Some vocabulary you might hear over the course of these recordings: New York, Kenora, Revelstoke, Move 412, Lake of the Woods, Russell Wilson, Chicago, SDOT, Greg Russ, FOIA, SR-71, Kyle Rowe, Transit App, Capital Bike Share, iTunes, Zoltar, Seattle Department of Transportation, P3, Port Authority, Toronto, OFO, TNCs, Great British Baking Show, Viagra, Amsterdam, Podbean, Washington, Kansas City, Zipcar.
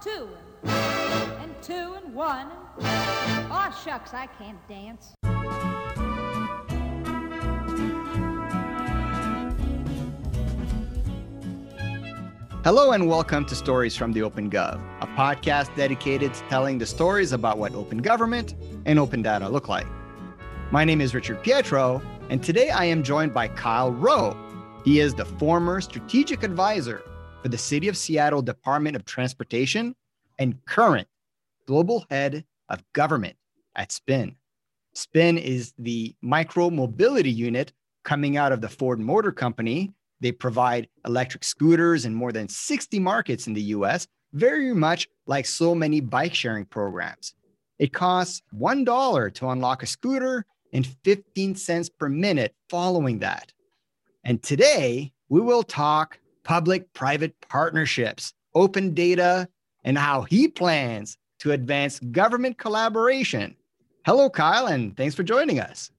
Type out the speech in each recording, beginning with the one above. two and two and one. Oh, shucks, I can't dance. Hello and welcome to Stories from the Open Gov, a podcast dedicated to telling the stories about what open government and open data look like. My name is Richard Pietro, and today I am joined by Kyle Rowe. He is the former strategic advisor for the City of Seattle Department of Transportation and current global head of government at SPIN. SPIN is the micro mobility unit coming out of the Ford Motor Company. They provide electric scooters in more than 60 markets in the US, very much like so many bike sharing programs. It costs $1 to unlock a scooter and 15 cents per minute following that. And today we will talk public-private partnerships, open data, and how he plans to advance government collaboration. Hello, Kyle, and thanks for joining us.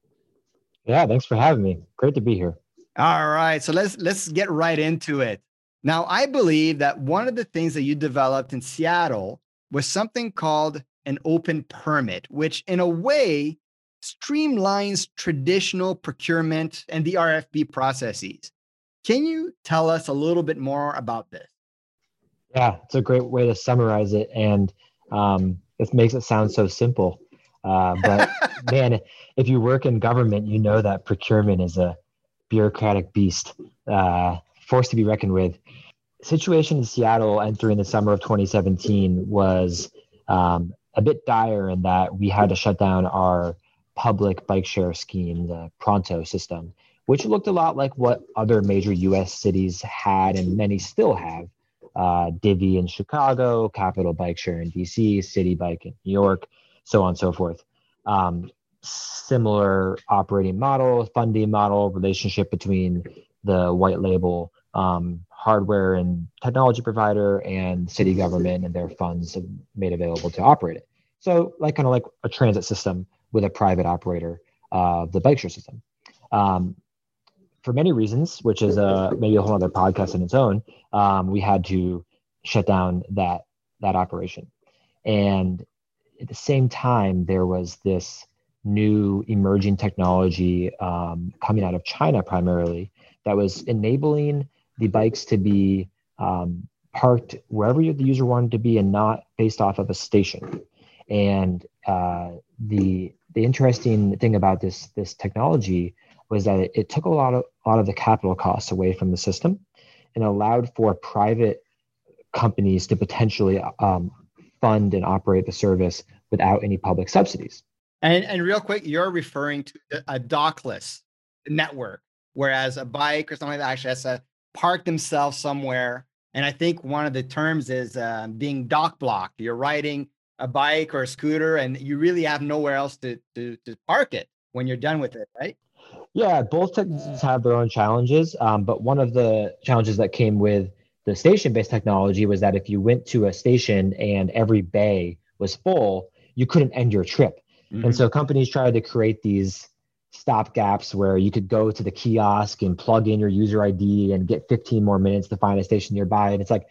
Yeah, thanks for having me. Great to be here. All right, so let's get right into it. Now, I believe that one of the things that you developed in Seattle was something called an open permit, which in a way streamlines traditional procurement and the RFP processes. Can you tell us a little bit more about this? Yeah, it's a great way to summarize it, and it makes it sound so simple. But man, if you work in government, you know that procurement is a bureaucratic beast, forced to be reckoned with. The situation in Seattle entering the summer of 2017 was a bit dire in that we had to shut down our public bike share scheme, the Pronto system, which looked a lot like what other major U.S. cities had and many still have. Divvy in Chicago, Capital Bike Share in D.C., City Bike in New York, so on and so forth. Similar operating model, funding model, relationship between the white label hardware and technology provider and city government and their funds made available to operate it. So kind of like a transit system with a private operator of the bike share system. For many reasons, which is maybe a whole other podcast on its own, we had to shut down that operation. And at the same time, there was this new emerging technology coming out of China primarily that was enabling the bikes to be parked wherever the user wanted to be and not based off of a station. And the interesting thing about this technology was that it took a lot of the capital costs away from the system and allowed for private companies to potentially fund and operate the service without any public subsidies. And real quick, you're referring to a dockless network, whereas a bike or something like that actually has to park themselves somewhere. And I think one of the terms is being dock blocked. You're riding a bike or a scooter, and you really have nowhere else to park it when you're done with it, right? Yeah, both technologies have their own challenges. But one of the challenges that came with the station-based technology was that if you went to a station and every bay was full, you couldn't end your trip. Mm-hmm. And so companies tried to create these stop gaps where you could go to the kiosk and plug in your user ID and get 15 more minutes to find a station nearby. And it's like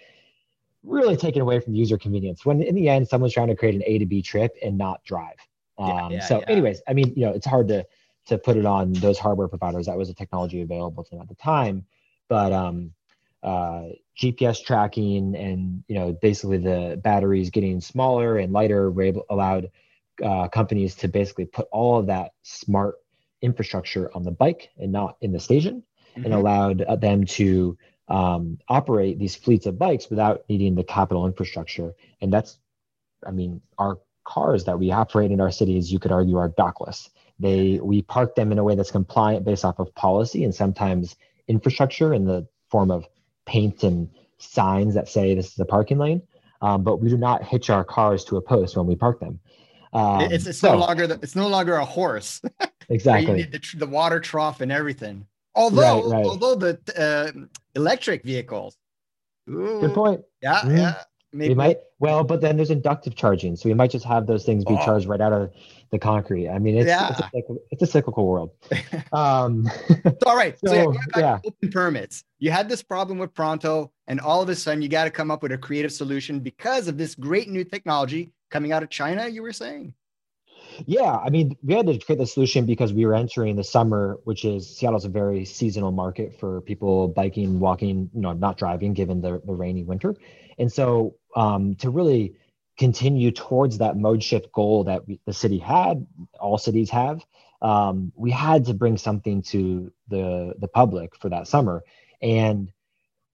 really taken away from the user convenience when in the end, someone's trying to create an A to B trip and not drive. Anyways, I mean, you know, it's hard to put it on those hardware providers. That was a technology available to them at the time, but GPS tracking and, you know, basically the batteries getting smaller and lighter were allowed companies to basically put all of that smart infrastructure on the bike and not in the station, mm-hmm. and allowed them to operate these fleets of bikes without needing the capital infrastructure. And that's, I mean, our cars that we operate in our cities, you could argue, are dockless. We park them in a way that's compliant based off of policy and sometimes infrastructure in the form of paint and signs that say this is a parking lane. But we do not hitch our cars to a post when we park them. It's no longer a horse. Exactly. You need the water trough and everything. Although the electric vehicles. Ooh, good point. Yeah, mm-hmm. yeah. Maybe. We might. Well, but then there's inductive charging, so we might just have those things be charged right out of the concrete. I mean, it's a cyclical world. All right. So going back to open permits. You had this problem with Pronto, and all of a sudden you got to come up with a creative solution because of this great new technology coming out of China, you were saying? Yeah, I mean, we had to create the solution because we were entering the summer, which is Seattle's a very seasonal market for people biking, walking, you know, not driving given the rainy winter. And so to really continue towards that mode shift goal that the city had, all cities have, we had to bring something to the public for that summer. And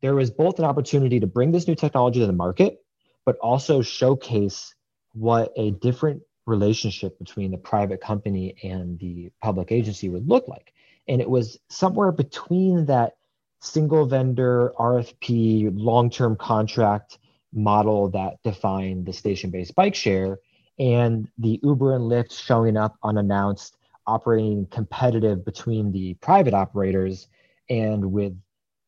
there was both an opportunity to bring this new technology to the market, but also showcase what a different relationship between the private company and the public agency would look like. And it was somewhere between that single vendor RFP long-term contract model that defined the station-based bike share and the Uber and Lyft showing up unannounced, operating competitive between the private operators and with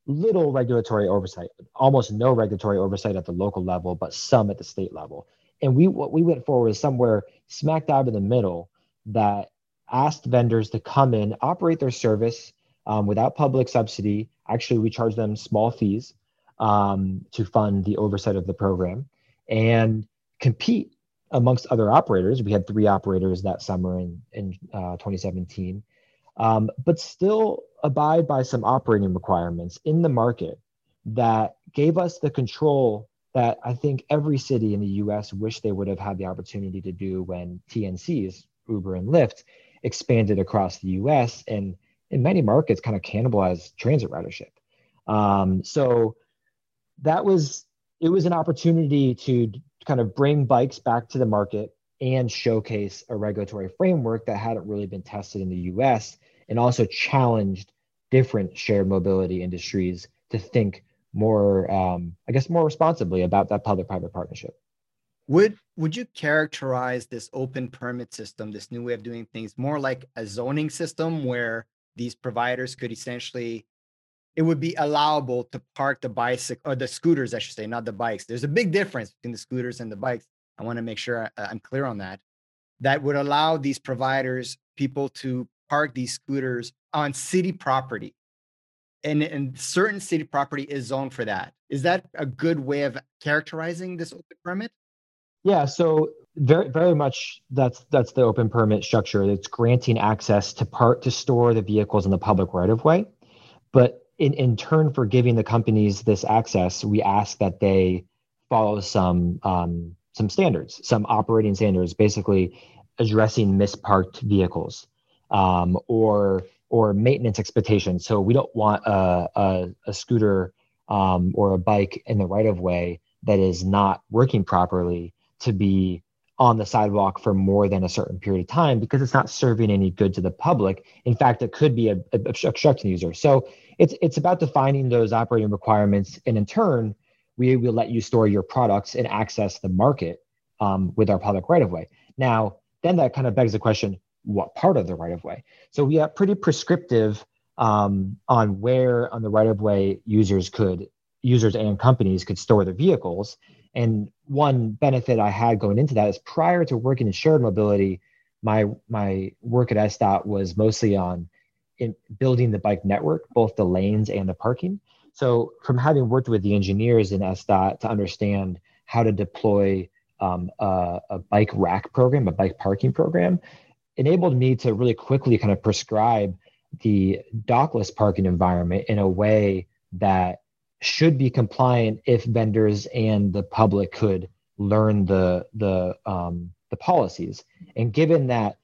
little regulatory oversight, almost no regulatory oversight at the local level, but some at the state level. And what we went for was somewhere smack dab in the middle that asked vendors to come in, operate their service without public subsidy. Actually, we charge them small fees to fund the oversight of the program and compete amongst other operators. We had 3 operators that summer in 2017, but still abide by some operating requirements in the market that gave us the control that I think every city in the US wish they would have had the opportunity to do when TNCs, Uber and Lyft, expanded across the US and in many markets kind of cannibalized transit ridership. So it was an opportunity to kind of bring bikes back to the market and showcase a regulatory framework that hadn't really been tested in the US and also challenged different shared mobility industries to think more, more responsibly about that public-private partnership. Would you characterize this open permit system, this new way of doing things, more like a zoning system where these providers could essentially, it would be allowable to park the bicycle or the scooters, I should say, not the bikes. There's a big difference between the scooters and the bikes. I want to make sure I'm clear on that. That would allow these providers, people to park these scooters on city property. And certain city property is zoned for that. Is that a good way of characterizing this open permit? Yeah, so very, very much that's the open permit structure. It's granting access to store the vehicles in the public right-of-way. But in turn for giving the companies this access, we ask that they follow some standards, some operating standards, basically addressing misparked vehicles or maintenance expectations. So we don't want a scooter or a bike in the right-of-way that is not working properly to be on the sidewalk for more than a certain period of time because it's not serving any good to the public. In fact, it could be obstructing the user. So it's about defining those operating requirements. And in turn, we will let you store your products and access the market with our public right-of-way. Now, then that kind of begs the question, what part of the right-of-way? So we are pretty prescriptive on where on the right-of-way users and companies could store their vehicles. And one benefit I had going into that is prior to working in shared mobility, my work at SDOT was mostly in building the bike network, both the lanes and the parking. So from having worked with the engineers in SDOT to understand how to deploy a bike rack program, a bike parking program, enabled me to really quickly kind of prescribe the dockless parking environment in a way that should be compliant if vendors and the public could learn the policies. And given that,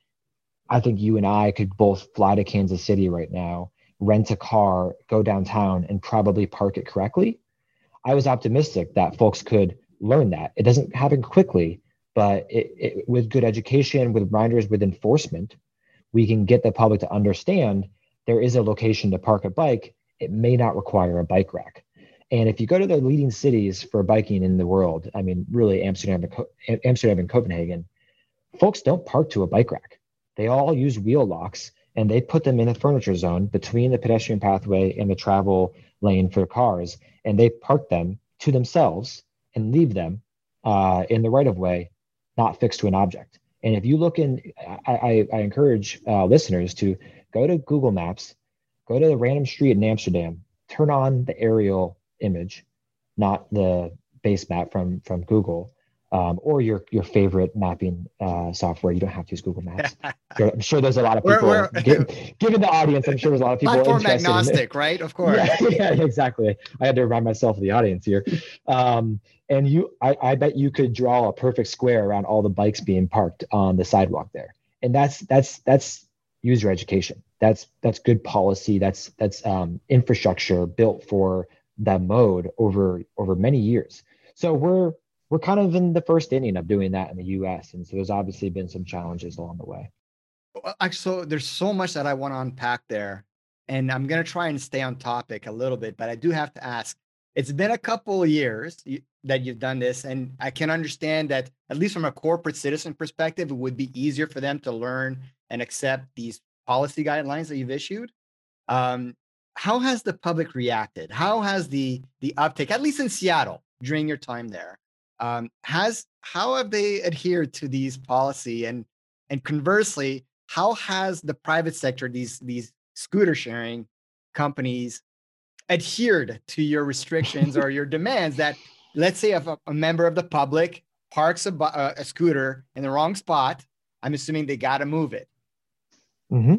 I think you and I could both fly to Kansas City right now, rent a car, go downtown, and probably park it correctly. I was optimistic that folks could learn that. It doesn't happen quickly, but it, with good education, with reminders, with enforcement, we can get the public to understand there is a location to park a bike. It may not require a bike rack. And if you go to the leading cities for biking in the world, I mean, really Amsterdam and Copenhagen, folks don't park to a bike rack. They all use wheel locks, and they put them in a furniture zone between the pedestrian pathway and the travel lane for cars, and they park them to themselves and leave them in the right of way, not fixed to an object. And if you look in, I encourage listeners to go to Google Maps, go to the random street in Amsterdam, turn on the aerial image, not the base map from Google, or your favorite mapping software. You don't have to use Google Maps. I'm sure there's a lot of people, given the audience, I'm sure there's a lot of people platform interested agnostic, right? Of course. Yeah, exactly. I had to remind myself of the audience here. And I bet you could draw a perfect square around all the bikes being parked on the sidewalk there. And that's user education. That's good policy. That's infrastructure built for that mode over many years. So we're kind of in the first inning of doing that in the US. And so there's obviously been some challenges along the way. So there's so much that I want to unpack there, and I'm going to try and stay on topic a little bit, but I do have to ask, it's been a couple of years that you've done this. And I can understand that at least from a corporate citizen perspective, it would be easier for them to learn and accept these policy guidelines that you've issued. How has the public reacted? How has the uptake, at least in Seattle during your time there, how have they adhered to these policy? And conversely, how has the private sector, these scooter sharing companies, adhered to your restrictions or your demands that, let's say, if a member of the public parks a scooter in the wrong spot, I'm assuming they got to move it. Mm-hmm.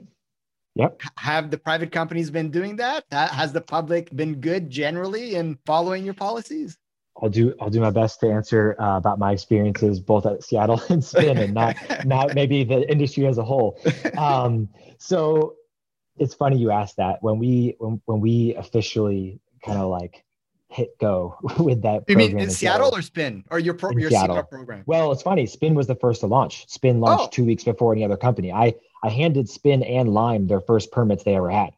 Yep. Have the private companies been doing that? Has the public been good generally in following your policies? I'll do my best to answer about my experiences both at Seattle and SPIN, and not maybe the industry as a whole. So it's funny you asked that. When we officially kind of like hit go with that, you mean in Seattle or SPIN or your Seattle program? Well, it's funny. SPIN was the first to launch. SPIN launched 2 weeks before any other company. I handed SPIN and Lime their first permits they ever had.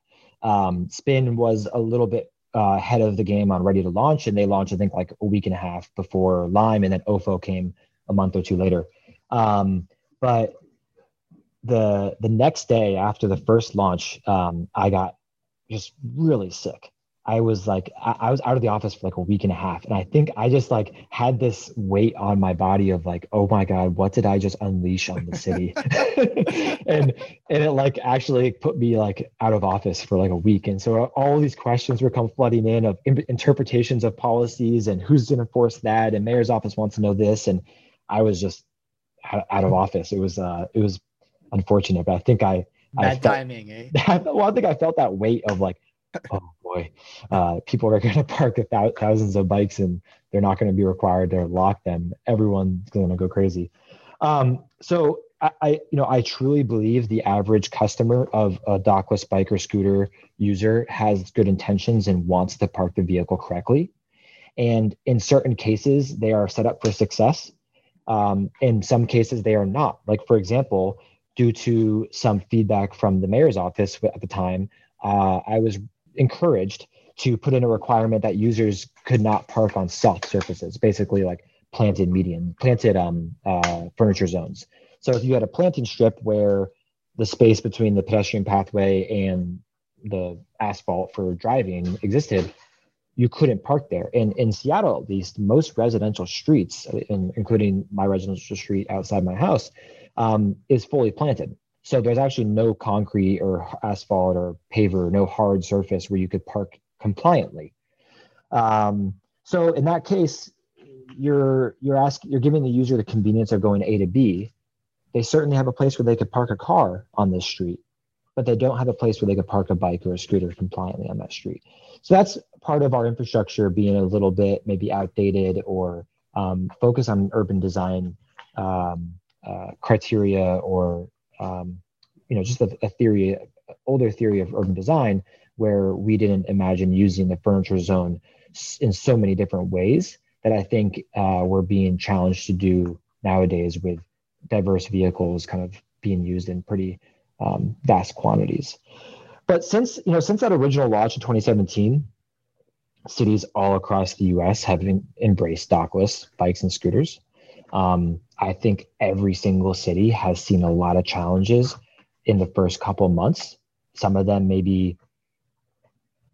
SPIN was a little bit ahead of the game on ready to launch, and they launched, I think, like a week and a half before Lime, and then OFO came a month or two later. But the next day after the first launch, I got just really sick. I was like, I was out of the office for like a week and a half. And I think I just like had this weight on my body of like, oh my God, what did I just unleash on the city? and it like actually put me like out of office for like a week. And so all these questions were come flooding in of interpretations of policies and who's going to enforce that. And mayor's office wants to know this. And I was just out of office. It was unfortunate, but I think I felt that weight of like, oh boy, people are going to park thousands of bikes and they're not going to be required to lock them. Everyone's going to go crazy. So I truly believe the average customer of a dockless bike or scooter user has good intentions and wants to park the vehicle correctly. And in certain cases, they are set up for success. In some cases, they are not. Like, for example, due to some feedback from the mayor's office at the time, I was encouraged to put in a requirement that users could not park on soft surfaces, basically like planted furniture zones. So if you had a planting strip where the space between the pedestrian pathway and the asphalt for driving existed, you couldn't park there. And in Seattle, at least, most residential streets, including my residential street outside my house, is fully planted. So there's actually no concrete or asphalt or paver, no hard surface where you could park compliantly. So in that case, you're giving the user the convenience of going A to B. They certainly have a place where they could park a car on this street, but they don't have a place where they could park a bike or a scooter compliantly on that street. So that's part of our infrastructure being a little bit maybe outdated or focus on urban design criteria or just a theory, older theory of urban design, where we didn't imagine using the furniture zone in so many different ways that I think we're being challenged to do nowadays with diverse vehicles kind of being used in pretty vast quantities. But since that original launch in 2017, cities all across the U.S. have embraced dockless bikes and scooters. I think every single city has seen a lot of challenges in the first couple months. Some of them may be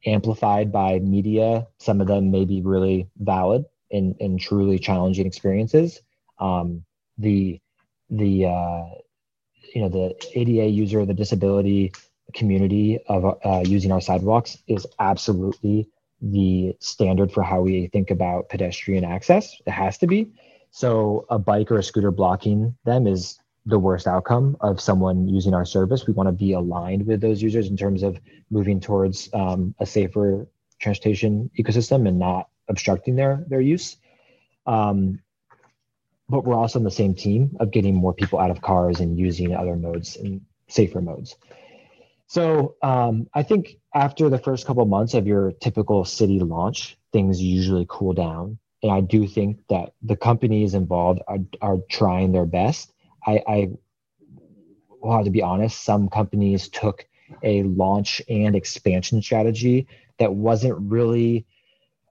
amplified by media. Some of them may be really valid in truly challenging experiences. The ADA user, the disability community of using our sidewalks is absolutely the standard for how we think about pedestrian access. It has to be. So a bike or a scooter blocking them is the worst outcome of someone using our service. We want to be aligned with those users in terms of moving towards a safer transportation ecosystem and not obstructing their use. But we're also on the same team of getting more people out of cars and using other modes and safer modes. So I think after the first couple of months of your typical city launch, things usually cool down. And I do think that the companies involved are trying their best. I will have to be honest, some companies took a launch and expansion strategy that wasn't really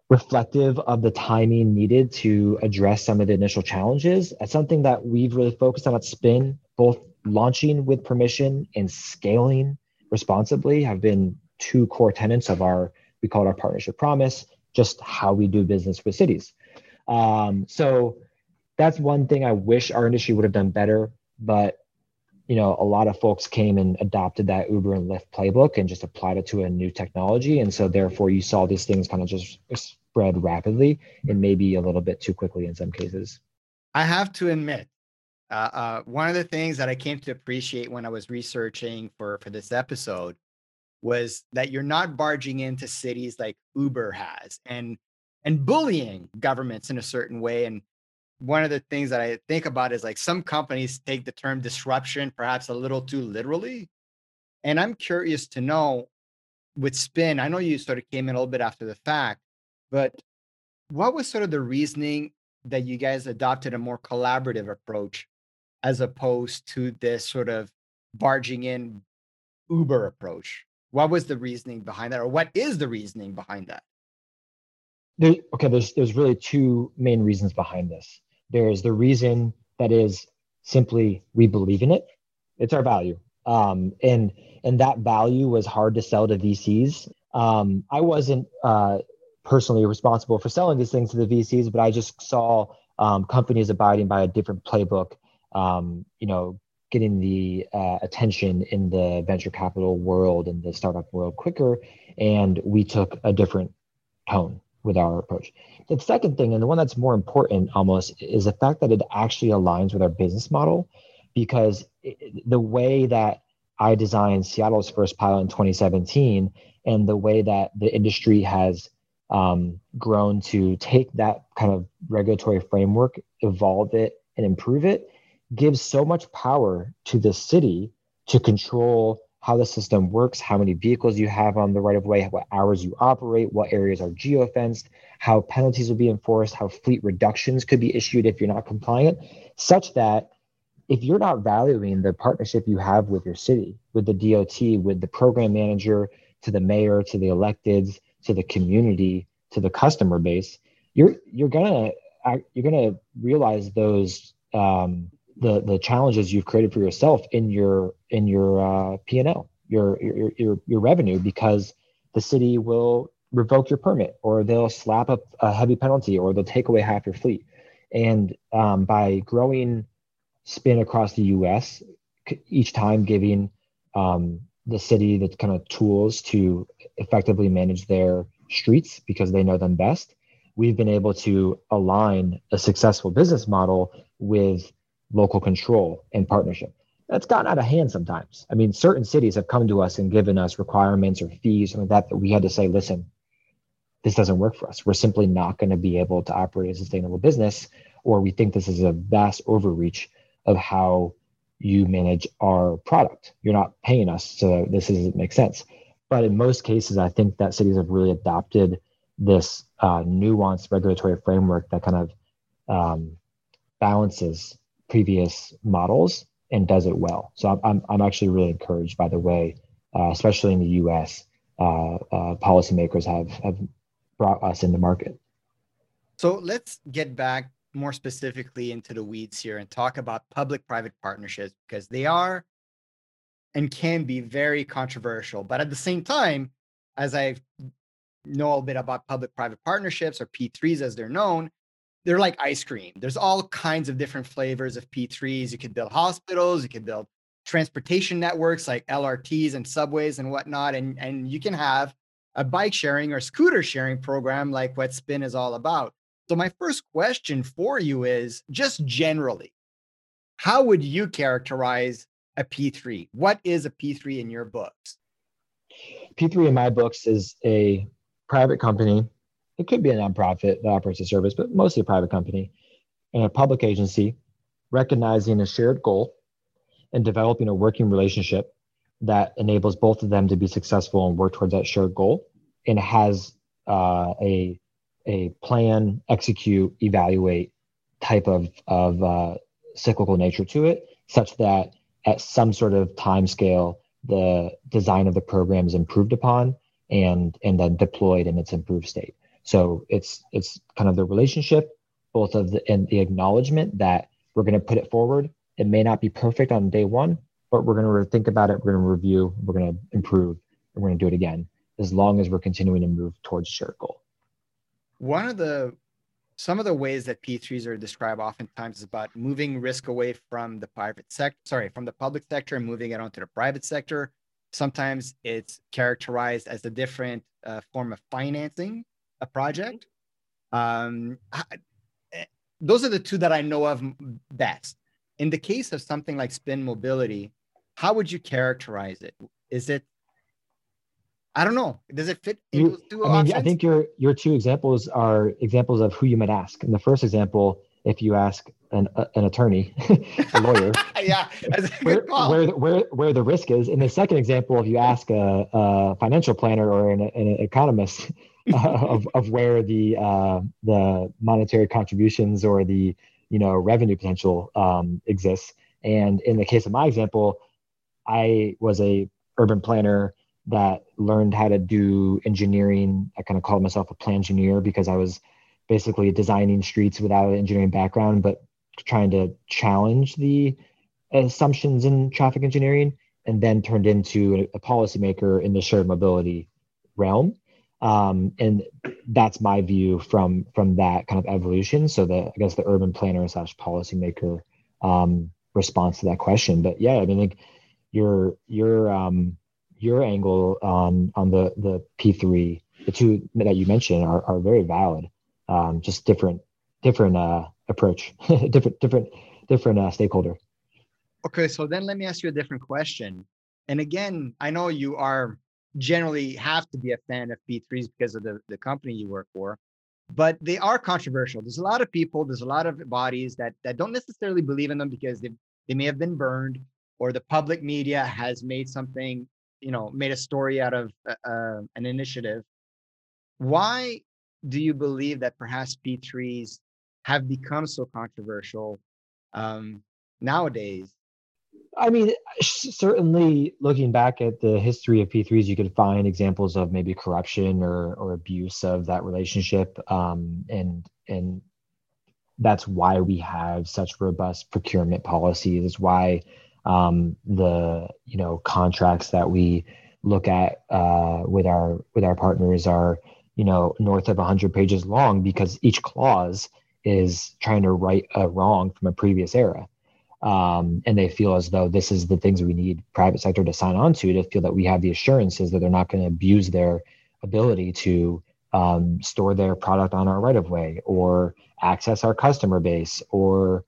reflective of the timing needed to address some of the initial challenges. That's something that we've really focused on at SPIN, both launching with permission and scaling responsibly have been two core tenets of our, we call it our partnership promise, just how we do business with cities. So that's one thing I wish our industry would have done better, but you know, a lot of folks came and adopted that Uber and Lyft playbook and just applied it to a new technology. And so therefore you saw these things kind of just spread rapidly and maybe a little bit too quickly in some cases. I have to admit, one of the things that I came to appreciate when I was researching for this episode was that you're not barging into cities like Uber has and bullying governments in a certain way. And one of the things that I think about is like some companies take the term disruption perhaps a little too literally. And I'm curious to know with SPIN, I know you sort of came in a little bit after the fact, but what was sort of the reasoning that you guys adopted a more collaborative approach as opposed to this sort of barging in Uber approach? What was the reasoning behind that, or what is the reasoning behind that? There's really two main reasons behind this. There's the reason that is simply we believe in it. It's our value. And that value was hard to sell to VCs. I wasn't personally responsible for selling these things to the VCs, but I just saw companies abiding by a different playbook, getting the attention in the venture capital world and the startup world quicker. And we took a different tone with our approach. The second thing, and the one that's more important almost, is the fact that it actually aligns with our business model, because the way that I designed Seattle's first pilot in 2017 and the way that the industry has grown to take that kind of regulatory framework, evolve it and improve it, gives so much power to the city to control how the system works, how many vehicles you have on the right-of-way, what hours you operate, what areas are geo-fenced, how penalties will be enforced, how fleet reductions could be issued if you're not compliant, such that if you're not valuing the partnership you have with your city, with the DOT, with the program manager, to the mayor, to the electeds, to the community, to the customer base, you're gonna realize those the challenges you've created for yourself in your P&L, your revenue, because the city will revoke your permit, or they'll slap up a heavy penalty, or they'll take away half your fleet. And by growing SPIN across the U.S., each time giving the city the kind of tools to effectively manage their streets because they know them best, we've been able to align a successful business model with local control and partnership. That's gotten out of hand sometimes. I mean, certain cities have come to us and given us requirements or fees and that we had to say, listen, this doesn't work for us. We're simply not going to be able to operate a sustainable business, or we think this is a vast overreach of how you manage our product. You're not paying us, so this doesn't make sense. But in most cases, I think that cities have really adopted this nuanced regulatory framework that kind of balances previous models and does it well. So I'm actually really encouraged by the way, especially in the U.S., policymakers have brought us in the market. So let's get back more specifically into the weeds here and talk about public-private partnerships, because they are and can be very controversial. But at the same time, as I know a bit about public-private partnerships, or P3s as they're known, they're like ice cream. There's all kinds of different flavors of P3s. You could build hospitals, you could build transportation networks like LRTs and subways and whatnot. And you can have a bike sharing or scooter sharing program like what SPIN is all about. So my first question for you is just generally, how would you characterize a P3? What is a P3 in your books? P3 in my books is a private company. It could be a nonprofit that operates a service, but mostly a private company and a public agency recognizing a shared goal and developing a working relationship that enables both of them to be successful and work towards that shared goal, and has a plan, execute, evaluate type of cyclical nature to it, such that at some sort of time scale, the design of the program is improved upon and then deployed in its improved state. So it's kind of the relationship, both of the, and the acknowledgement that we're going to put it forward. It may not be perfect on day one, but we're going to think about it. We're going to review, we're going to improve, and we're going to do it again, as long as we're continuing to move towards shared goal. Some of the ways that P3s are described oftentimes is about moving risk away from the public sector and moving it onto the private sector. Sometimes it's characterized as a different form of financing a project. Those are the two that I know of best. In the case of something like SPIN Mobility, how would you characterize it? Is it, I don't know. Does it fit into two options? I think your two examples are examples of who you might ask. In the first example, if you ask an attorney, a lawyer, yeah, that's a good call. Where the risk is. In the second example, if you ask a financial planner or an economist of where the monetary contributions or the revenue potential exists. And in the case of my example, I was a urban planner that learned how to do engineering. I kind of called myself a plan engineer because I was basically designing streets without an engineering background, but trying to challenge the assumptions in traffic engineering, and then turned into a policymaker in the shared mobility realm. And that's my view from that kind of evolution. So the urban planner / policymaker response to that question. But yeah, I mean, like your angle on the P3, the two that you mentioned are very valid. Just different approach, different stakeholder. Okay, so then let me ask you a different question. And again, I know you are generally have to be a fan of P3s because of the company you work for, but they are controversial. There's a lot of people, there's a lot of bodies that don't necessarily believe in them because they may have been burned, or the public media has made something, made a story out of an initiative. Why do you believe that perhaps P3s have become so controversial nowadays? I mean, certainly looking back at the history of P3s, you could find examples of maybe corruption or abuse of that relationship. And that's why we have such robust procurement policies. It's why the contracts that we look at with our partners are, north of 100 pages long, because each clause is trying to right a wrong from a previous era. And they feel as though this is the things we need private sector to sign on to feel that we have the assurances that they're not going to abuse their ability to store their product on our right of way or access our customer base or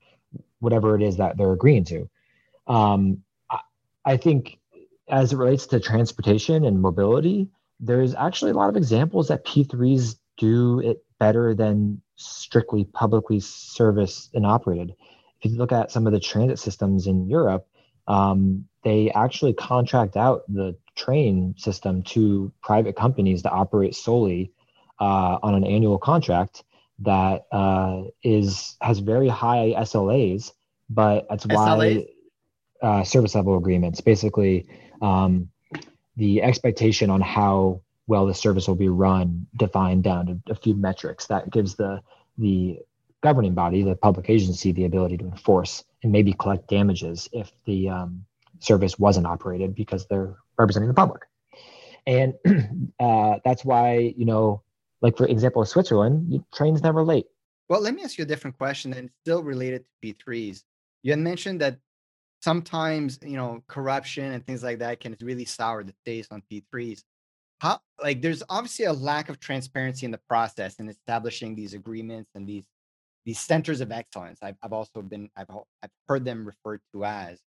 whatever it is that they're agreeing to. I think as it relates to transportation and mobility, there's actually a lot of examples that P3s do it better than strictly publicly serviced and operated. If you look at some of the transit systems in Europe, they actually contract out the train system to private companies to operate solely on an annual contract that has very high SLAs, but that's why... service level agreements. Basically, the expectation on how well the service will be run defined down to a few metrics that gives the governing body, the public agency, the ability to enforce and maybe collect damages if the service wasn't operated because they're representing the public. And that's why, like for example, Switzerland, trains never late. Well, let me ask you a different question, and still related to P3s. You had mentioned that sometimes, you know, corruption and things like that can really sour the taste on P3s. How, like, there's obviously a lack of transparency in the process and establishing these agreements and these centers of excellence. I've heard them referred to as.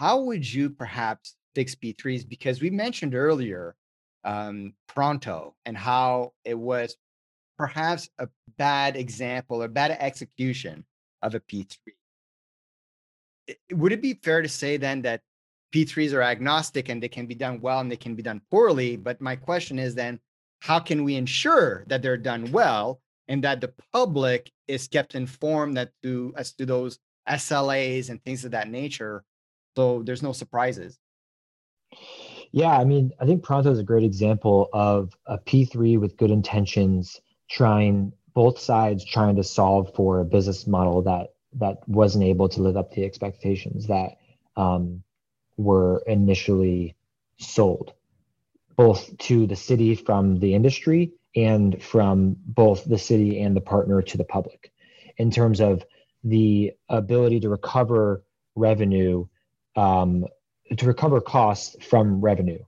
How would you perhaps fix P3s? Because we mentioned earlier Pronto and how it was perhaps a bad example or bad execution of a P3. Would it be fair to say then that P3s are agnostic and they can be done well and they can be done poorly? But my question is then, how can we ensure that they're done well and that the public is kept informed as to those SLAs and things of that nature, so there's no surprises? Yeah, I mean, I think Pronto is a great example of a P3 with good intentions, both sides trying to solve for a business model that wasn't able to live up to the expectations that were initially sold, both to the city from the industry and from both the city and the partner to the public, in terms of the ability to recover revenue, to recover costs from revenue.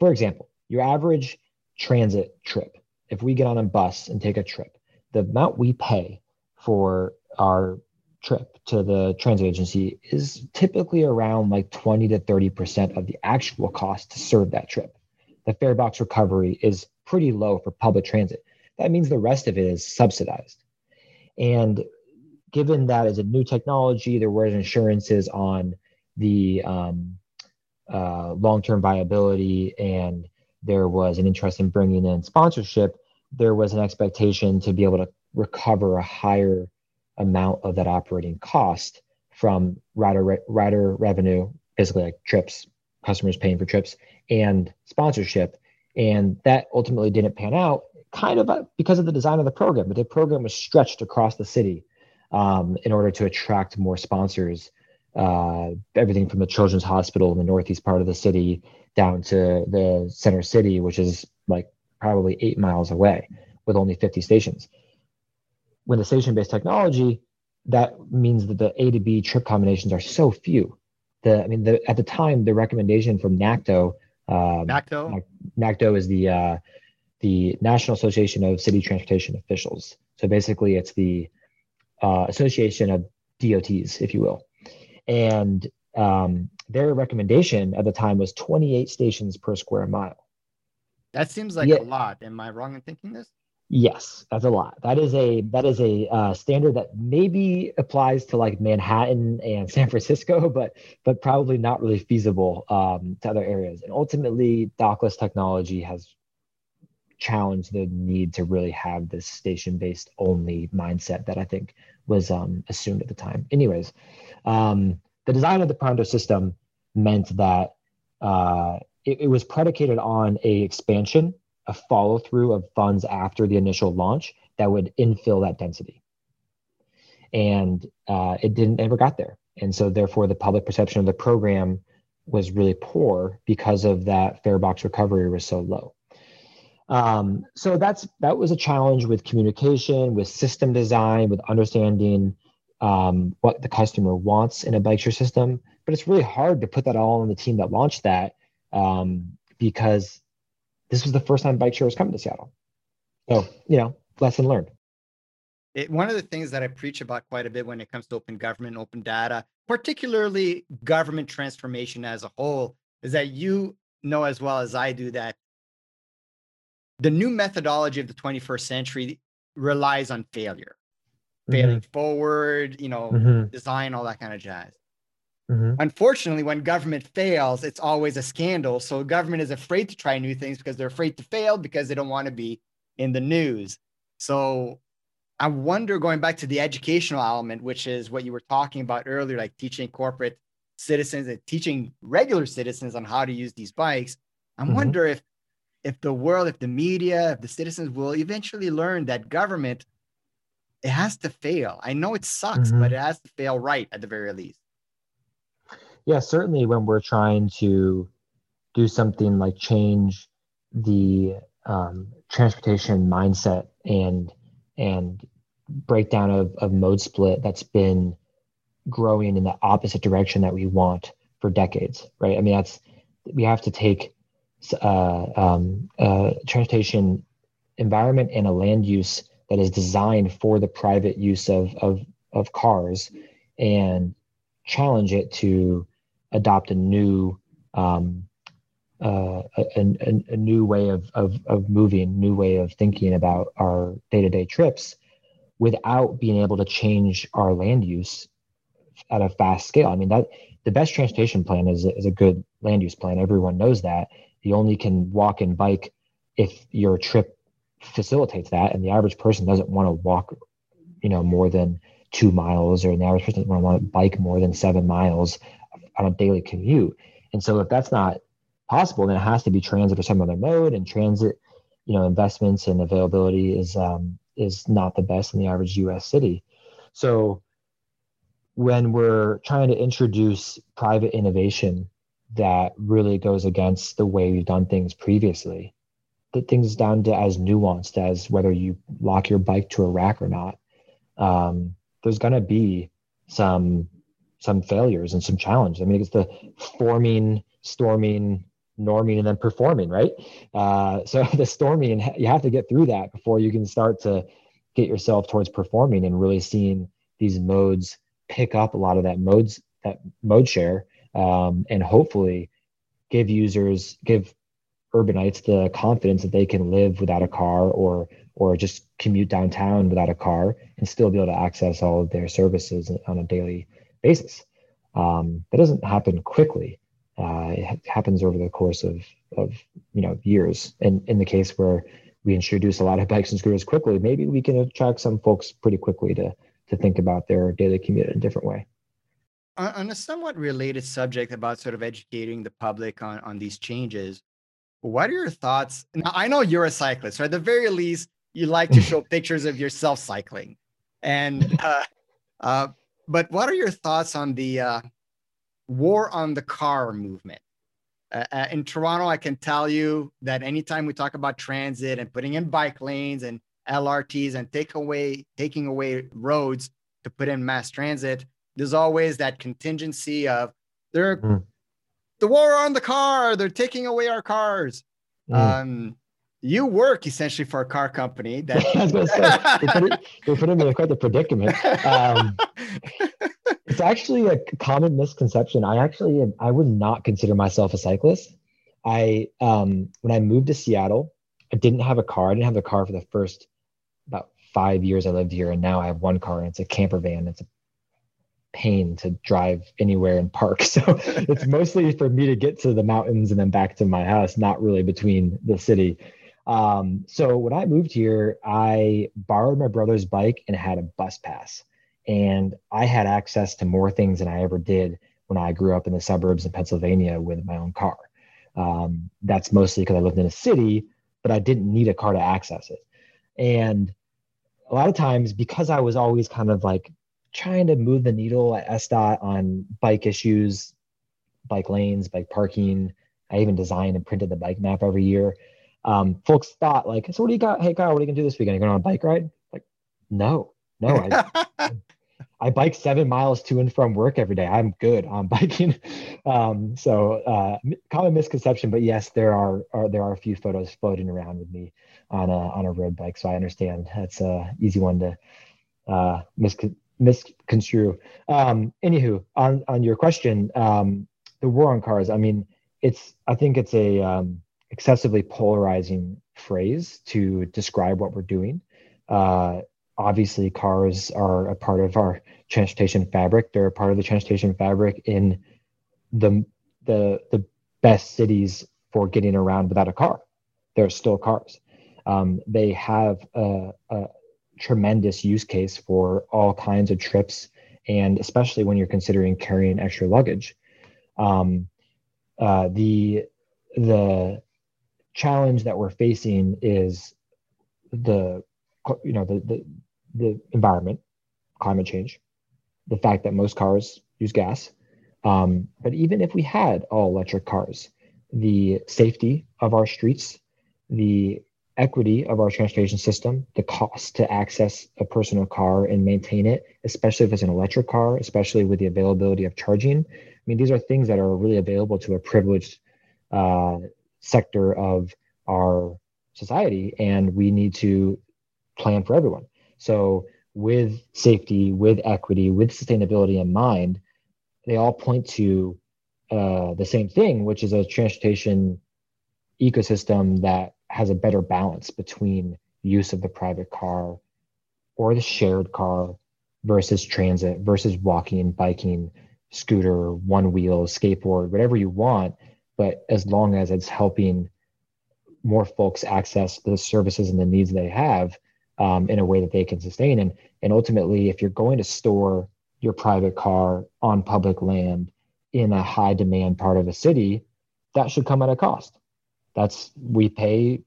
For example, your average transit trip, if we get on a bus and take a trip, the amount we pay for our trip to the transit agency is typically around like 20 to 30% of the actual cost to serve that trip. The fare box recovery is pretty low for public transit. That means the rest of it is subsidized. And given that as a new technology, there were insurances on the long-term viability, and there was an interest in bringing in sponsorship, there was an expectation to be able to recover a higher amount of that operating cost from rider revenue, basically like trips, customers paying for trips, and sponsorship. And that ultimately didn't pan out, kind of because of the design of the program. But the program was stretched across the city in order to attract more sponsors, everything from the Children's Hospital in the northeast part of the city down to the center city, which is like probably 8 miles away with only 50 stations. With the station-based technology, that means that the A to B trip combinations are so few. At the time, the recommendation from NACTO. NACTO is the National Association of City Transportation Officials. So basically, it's the Association of DOTs, if you will. And their recommendation at the time was 28 stations per square mile. That seems like a lot. Am I wrong in thinking this? Yes, that's a lot. That is a standard that maybe applies to like Manhattan and San Francisco, but probably not really feasible to other areas. And ultimately, dockless technology has challenged the need to really have this station-based only mindset that I think was assumed at the time. Anyways, the design of the Pronto system meant that it was predicated on a expansion, a follow-through of funds after the initial launch that would infill that density. And it didn't ever got there. And so therefore the public perception of the program was really poor because of that fare box recovery was so low. So that was a challenge with communication, with system design, with understanding what the customer wants in a bike share system. But it's really hard to put that all on the team that launched that because this was the first time bike share was coming to Seattle. So, you know, lesson learned. One of the things that I preach about quite a bit when it comes to open government, open data, particularly government transformation as a whole, is that you know as well as I do that the new methodology of the 21st century relies on failure. Mm-hmm. Failing forward, you know, mm-hmm. design, all that kind of jazz. Mm-hmm. Unfortunately, when government fails, it's always a scandal. So government is afraid to try new things because they're afraid to fail because they don't want to be in the news. So I wonder, going back to the educational element, which is what you were talking about earlier, like teaching corporate citizens and teaching regular citizens on how to use these bikes. I mm-hmm. wonder if the world, if the media, if the citizens will eventually learn that government, it has to fail. I know it sucks, mm-hmm. but it has to fail right at the very least. Yeah, certainly when we're trying to do something like change the transportation mindset and breakdown of mode split that's been growing in the opposite direction that we want for decades, right? I mean, that's, we have to take transportation environment and a land use that is designed for the private use of cars and challenge it to adopt a new a new way of moving, new way of thinking about our day-to-day trips without being able to change our land use at a fast scale. I mean, that the best transportation plan is a good land use plan. Everyone knows that. You only can walk and bike if your trip facilitates that, and the average person doesn't want to walk, you know, more than 2 miles, or the average person doesn't want to bike more than 7 miles on a daily commute. And so if that's not possible, then it has to be transit or some other mode, and transit, you know, investments and availability is not the best in the average U.S. city. So when we're trying to introduce private innovation that really goes against the way we've done things previously, that things down to as nuanced as whether you lock your bike to a rack or not, there's going to be some failures and some challenges. I mean, it's the forming, storming, norming, and then performing, right? So the storming, you have to get through that before you can start to get yourself towards performing and really seeing these modes pick up a lot of that mode share, and hopefully give urbanites the confidence that they can live without a car or just commute downtown without a car and still be able to access all of their services on a daily basis. That doesn't happen quickly. It happens over the course of years. And in the case where we introduce a lot of bikes and scooters quickly, maybe we can attract some folks pretty quickly to think about their daily commute in a different way. On a somewhat related subject about sort of educating the public on these changes, what are your thoughts? Now, I know you're a cyclist, or at the very least, you like to show pictures of yourself cycling. And but what are your thoughts on the war on the car movement? In Toronto, I can tell you that anytime we talk about transit and putting in bike lanes and LRTs and taking away roads to put in mass transit, there's always that contingency of the war on the car, they're taking away our cars. You work essentially for a car company that you're putting me in quite the predicament. It's actually a common misconception. I would not consider myself a cyclist. When I moved to Seattle, I didn't have a car. I didn't have a car for the first about 5 years I lived here, and now I have one car, and it's a camper van. It's a pain to drive anywhere and park. So it's mostly for me to get to the mountains and then back to my house, not really between the city. So when I moved here, I borrowed my brother's bike and had a bus pass. And I had access to more things than I ever did when I grew up in the suburbs of Pennsylvania with my own car. That's mostly because I lived in a city, but I didn't need a car to access it. And a lot of times, because I was always kind of like trying to move the needle at SDOT on bike issues, bike lanes, bike parking, I even designed and printed the bike map every year. Folks thought like, so what do you got? Hey, Kyle, what are you gonna do this weekend? Are you going on a bike ride? Like, no. I bike 7 miles to and from work every day. I'm good on biking. So common misconception, but yes, there are a few photos floating around with me on a road bike. So I understand that's a easy one to misconstrue. Anywho, on your question, the war on cars. I mean, I think it's a excessively polarizing phrase to describe what we're doing. Obviously, cars are a part of our transportation fabric. They're a part of the transportation fabric in the best cities for getting around without a car. They're still cars. They have a tremendous use case for all kinds of trips, and especially when you're considering carrying extra luggage. The challenge that we're facing is the environment, climate change, the fact that most cars use gas. But even if we had all electric cars, the safety of our streets, the equity of our transportation system, the cost to access a personal car and maintain it, especially if it's an electric car, especially with the availability of charging. I mean, these are things that are really available to a privileged sector of our society, and we need to plan for everyone. So with safety, with equity, with sustainability in mind, they all point to the same thing, which is a transportation ecosystem that has a better balance between use of the private car or the shared car versus transit versus walking, biking, scooter, one wheel, skateboard, whatever you want. But as long as it's helping more folks access the services and the needs they have in a way that they can sustain. And ultimately, if you're going to store your private car on public land in a high demand part of a city, that should come at a cost. That's, we pay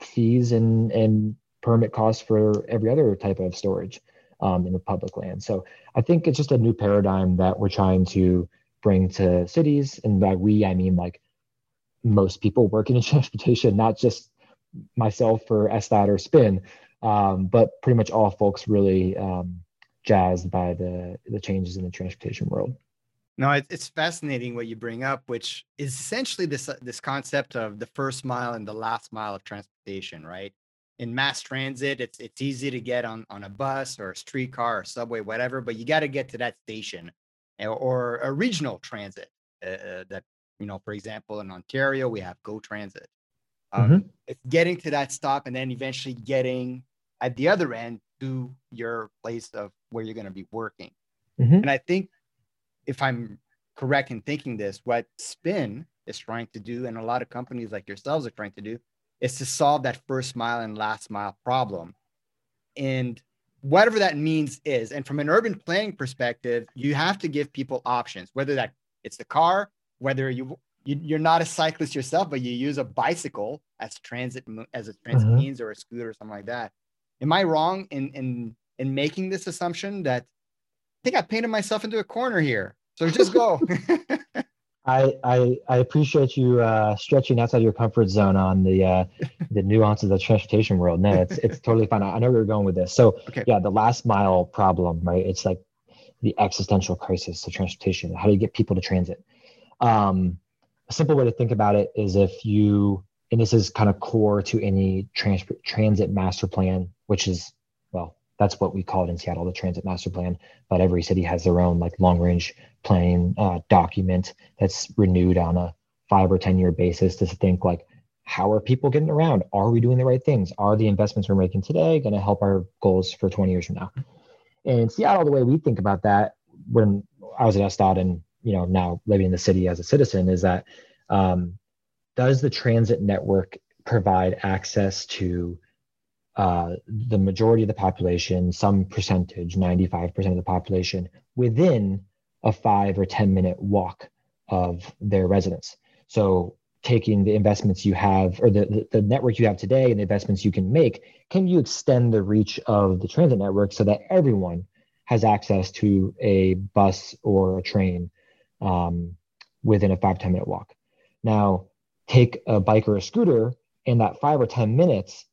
fees and permit costs for every other type of storage in the public land. So I think it's just a new paradigm that we're trying to bring to cities. And by we, I mean like most people working in transportation, not just myself or SDOT or SPIN, but pretty much all folks really jazzed by the changes in the transportation world. No, it's fascinating what you bring up, which is essentially this concept of the first mile and the last mile of transportation, right? In mass transit, it's easy to get on a bus or a streetcar or subway, whatever, but you got to get to that station or a regional transit that, you know, for example, in Ontario, we have GO Transit. It's getting to that stop and then eventually getting at the other end to your place of where you're going to be working. Mm-hmm. And I think, if I'm correct in thinking this, what SPIN is trying to do, and a lot of companies like yourselves are trying to do, is to solve that first mile and last mile problem. And whatever that means is, and from an urban planning perspective, you have to give people options, whether that it's the car, whether you're not a cyclist yourself, but you use a bicycle as a transit means, or a scooter or something like that. Am I wrong in making this assumption that I think I painted myself into a corner here? So just go. I appreciate you stretching outside your comfort zone on the nuances of the transportation world. No, it's totally fine. I know where you're going with this. So okay. Yeah, the last mile problem, right? It's like the existential crisis of transportation. How do you get people to transit? A simple way to think about it is if you, and this is kind of core to any transit master plan, which is, well, that's what we call it in Seattle, the Transit Master Plan. But every city has their own like long-range planning document that's renewed on a 5 or 10 year basis to think like, how are people getting around? Are we doing the right things? Are the investments we're making today going to help our goals for 20 years from now? And in Seattle, the way we think about that, when I was at SDOT and now living in the city as a citizen, is that does the transit network provide access to the majority of the population, some percentage, 95% of the population, within a 5 or 10 minute walk of their residence? So taking the investments you have, or the network you have today and the investments you can make, can you extend the reach of the transit network so that everyone has access to a bus or a train within a 5 to 10 minute walk? Now, take a bike or a scooter, and that 5 or 10 minutes,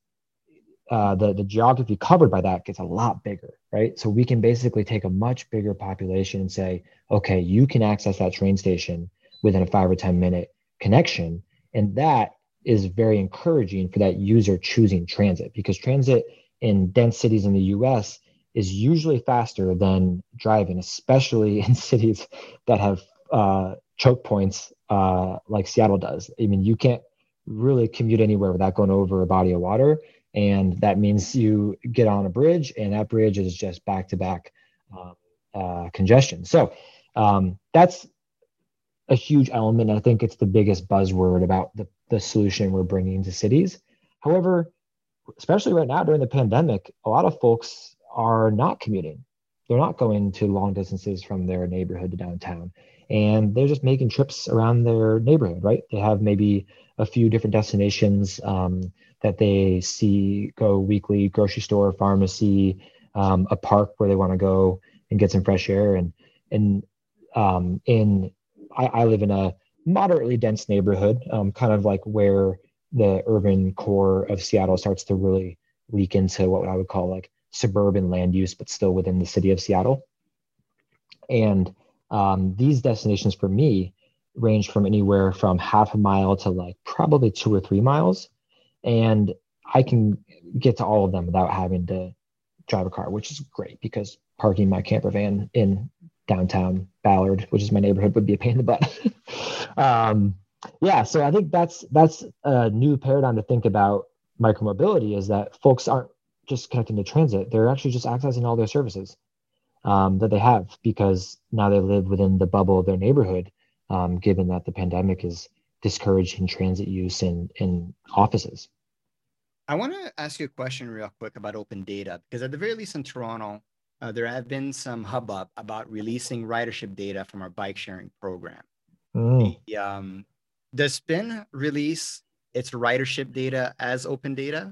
the geography covered by that gets a lot bigger, right? So we can basically take a much bigger population and say, okay, you can access that train station within a 5 or 10 minute connection. And that is very encouraging for that user choosing transit, because transit in dense cities in the US is usually faster than driving, especially in cities that have choke points like Seattle does. I mean, you can't really commute anywhere without going over a body of water. And that means you get on a bridge, and that bridge is just back-to-back congestion. So that's a huge element. I think it's the biggest buzzword about the solution we're bringing to cities. However, especially right now during the pandemic, a lot of folks are not commuting. They're not going to long distances from their neighborhood to downtown. And they're just making trips around their neighborhood, right? They have maybe a few different destinations that they see go weekly: grocery store, pharmacy, a park where they want to go and get some fresh air. And I live in a moderately dense neighborhood, kind of like where the urban core of Seattle starts to really leak into what I would call like suburban land use, but still within the city of Seattle. And these destinations for me range from anywhere from half a mile to like probably 2 or 3 miles. And I can get to all of them without having to drive a car, which is great because parking my camper van in downtown Ballard, which is my neighborhood, would be a pain in the butt. Yeah, so I think that's a new paradigm to think about micromobility, is that folks aren't just connecting to transit. They're actually just accessing all their services that they have, because now they live within the bubble of their neighborhood, given that the pandemic is discouraging transit use in offices. I want to ask you a question real quick about open data, because at the very least in Toronto, there have been some hubbub about releasing ridership data from our bike sharing program. Does SPIN release its ridership data as open data?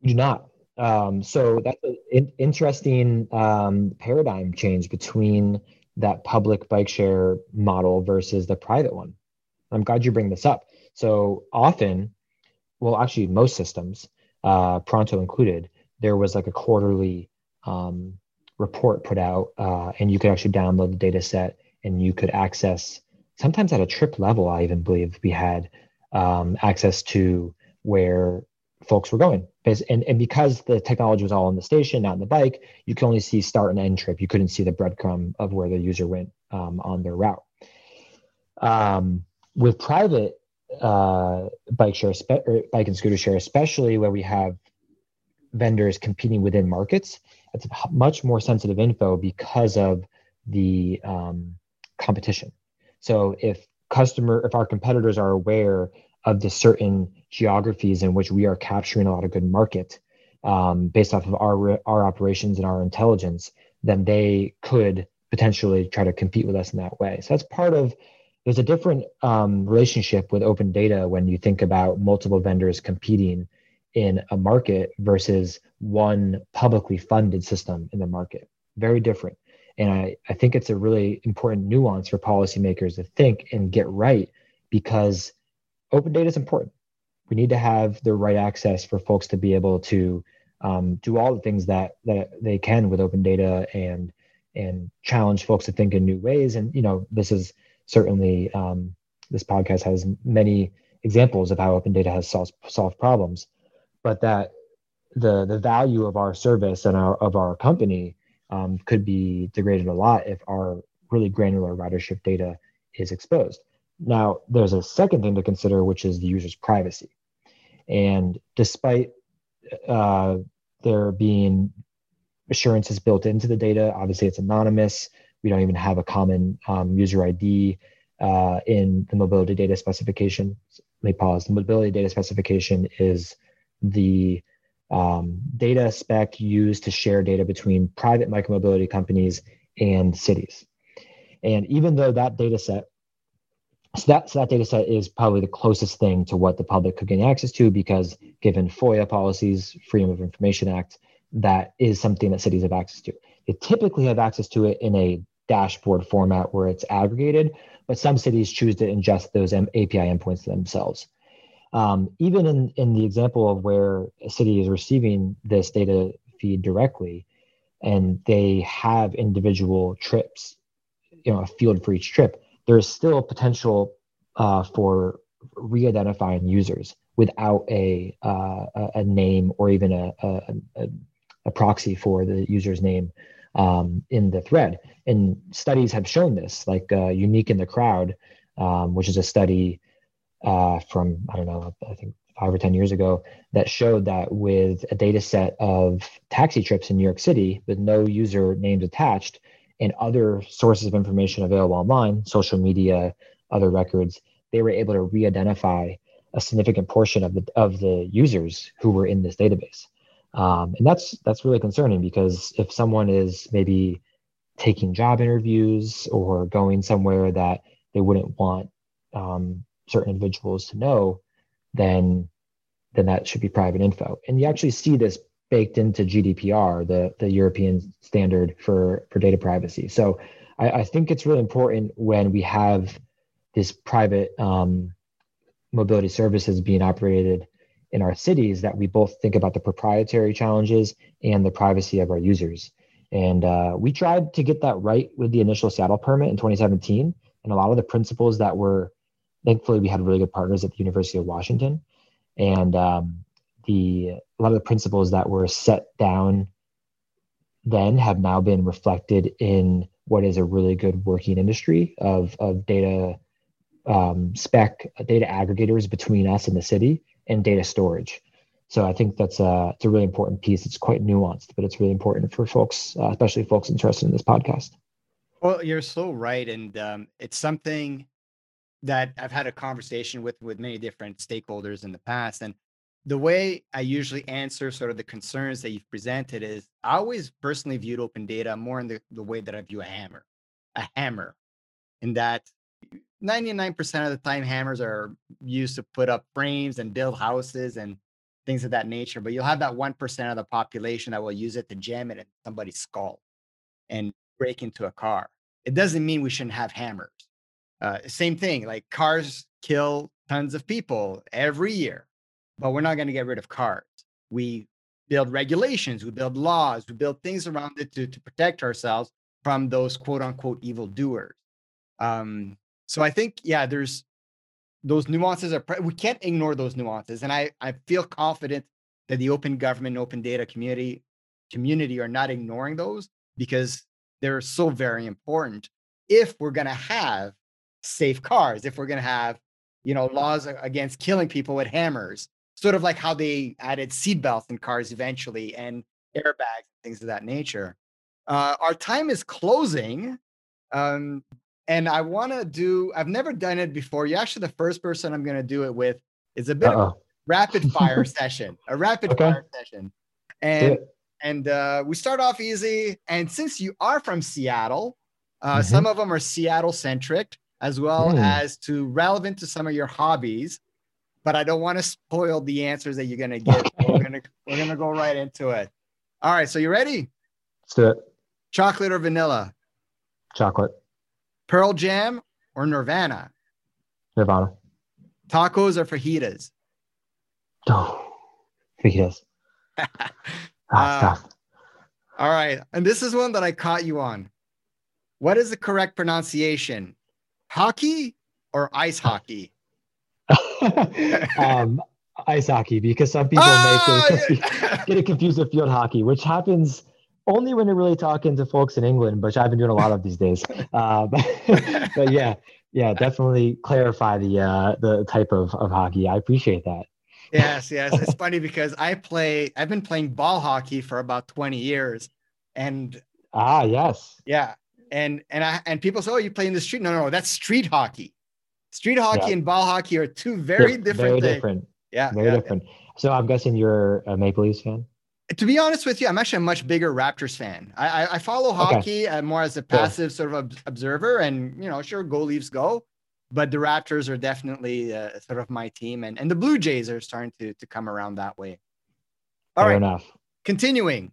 We do not. So that's an interesting paradigm change between that public bike share model versus the private one. I'm glad you bring this up. So often, well, actually most systems, Pronto included, there was like a quarterly report put out, and you could actually download the data set and you could access, sometimes at a trip level, I even believe we had access to where folks were going. And because the technology was all on the station, not on the bike, you could only see start and end trip. You couldn't see the breadcrumb of where the user went on their route. With private bike share, bike and scooter share, especially where we have vendors competing within markets, it's much more sensitive info because of the competition. So if our competitors are aware of the certain geographies in which we are capturing a lot of good market based off of our operations and our intelligence, then they could potentially try to compete with us in that way. So that's part of, there's a different relationship with open data when you think about multiple vendors competing in a market versus one publicly funded system in the market. Very different. And I think it's a really important nuance for policymakers to think and get right, because open data is important. We need to have the right access for folks to be able to do all the things that they can with open data and challenge folks to think in new ways. And, you know, this is certainly, this podcast has many examples of how open data has solved problems, but that the value of our service and of our company could be degraded a lot if our really granular ridership data is exposed. Now, there's a second thing to consider, which is the user's privacy. And despite there being assurances built into the data, obviously it's anonymous. We don't even have a common user ID in the mobility data specification. Let me pause. The mobility data specification is the data spec used to share data between private micromobility companies and cities. And even though that data set, so that data set is probably the closest thing to what the public could gain access to, because given FOIA policies, Freedom of Information Act, that is something that cities have access to. They typically have access to it in a dashboard format where it's aggregated, but some cities choose to ingest those API endpoints themselves. Even in the example of where a city is receiving this data feed directly, and they have individual trips, you know, a field for each trip, there is still potential for re-identifying users without a name or even a proxy for the user's name in the thread. And studies have shown this, like Unique in the Crowd, which is a study from, I don't know, I think 5 or 10 years ago, that showed that with a data set of taxi trips in New York City with no user names attached, and other sources of information available online, social media, other records, they were able to re-identify a significant portion of the users who were in this database. And that's really concerning, because if someone is maybe taking job interviews or going somewhere that they wouldn't want certain individuals to know, then that should be private info. And you actually see this baked into GDPR, the European standard for data privacy. So I think it's really important when we have this private mobility services being operated in our cities that we both think about the proprietary challenges and the privacy of our users. And we tried to get that right with the initial Seattle permit in 2017. And a lot of the principles that were, thankfully, we had really good partners at the University of Washington. And a lot of the principles that were set down then have now been reflected in what is a really good working industry of data spec, data aggregators between us and the city, and data storage. So I think that's it's a really important piece. It's quite nuanced, but it's really important for folks, especially folks interested in this podcast. Well, you're so right. And it's something that I've had a conversation with many different stakeholders in the past. And the way I usually answer sort of the concerns that you've presented is I always personally viewed open data more in the way that I view a hammer, in that 99% of the time hammers are used to put up frames and build houses and things of that nature, but you'll have that 1% of the population that will use it to jam it at somebody's skull and break into a car. It doesn't mean we shouldn't have hammers. Same thing, like cars kill tons of people every year, but we're not going to get rid of cars. We build regulations, we build laws, we build things around it to protect ourselves from those quote unquote evildoers. So I think, yeah, there's those nuances are, we can't ignore those nuances. And I feel confident that the open government, open data community are not ignoring those, because they're so very important if we're going to have safe cars, if we're going to have, you know, laws against killing people with hammers, sort of like how they added seatbelts in cars eventually and airbags, things of that nature. Our time is closing. And I want to do, I've never done it before. You're actually the first person I'm going to do it with. It's a bit of a rapid fire session, a rapid fire session. And we start off easy. And since you are from Seattle, some of them are Seattle centric, as well as to relevant to some of your hobbies, but I don't want to spoil the answers that you're going to give. We're going to go right into it. All right. So you ready? Let's do it. Chocolate or vanilla? Chocolate. Pearl Jam or Nirvana? Nirvana. Tacos or fajitas? Oh, fajitas. Tough. All right. And this is one that I caught you on. What is the correct pronunciation? Hockey or ice hockey? Ice hockey, because some people get it confused with field hockey, which happens only when you're really talking to folks in England, which I've been doing a lot of these days. But yeah, definitely clarify the type of hockey. I appreciate that. Yes. It's funny because I've been playing ball hockey for about 20 years. And yes. Yeah. And people say, oh, you play in the street. No, that's street hockey. Street hockey and ball hockey are two very different things. Very different. So I'm guessing you're a Maple Leafs fan? To be honest with you, I'm actually a much bigger Raptors fan. I follow hockey more as a passive sort of observer, and, you know, sure, go Leafs go, but the Raptors are definitely sort of my team, and the Blue Jays are starting to come around that way. Fair enough. Continuing.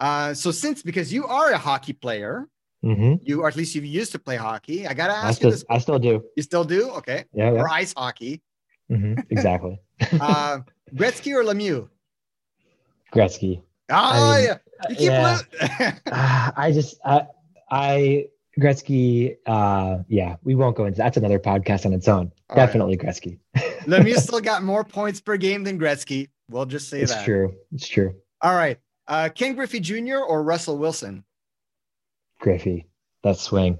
So because you are a hockey player, you, or at least you used to play hockey, I got to ask you this. I still do. You still do? Okay. Yeah. Or ice hockey. Exactly. Gretzky or Lemieux? Gretzky. Gretzky. We won't go into that's another podcast on its own. All definitely right. Gretzky. Lemieux still got more points per game than Gretzky. We'll just say that. It's true. All right. Ken Griffey Jr. or Russell Wilson? Griffey. That swing.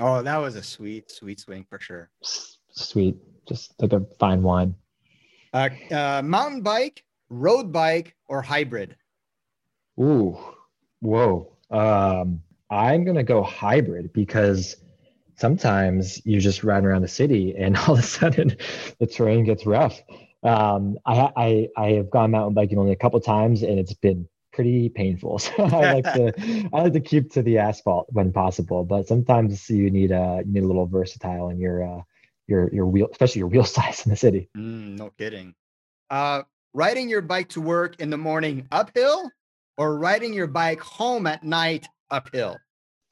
Oh, that was a sweet swing for sure. Sweet. Just like a fine wine. Mountain bike, road bike, or hybrid? Ooh, whoa. I'm going to go hybrid, because sometimes you just ride around the city and all of a sudden the terrain gets rough. I have gone mountain biking only a couple times and it's been pretty painful. So I like to keep to the asphalt when possible, but sometimes you need a little versatile in your wheel, especially your wheel size in the city. No kidding. Riding your bike to work in the morning uphill, or riding your bike home at night uphill?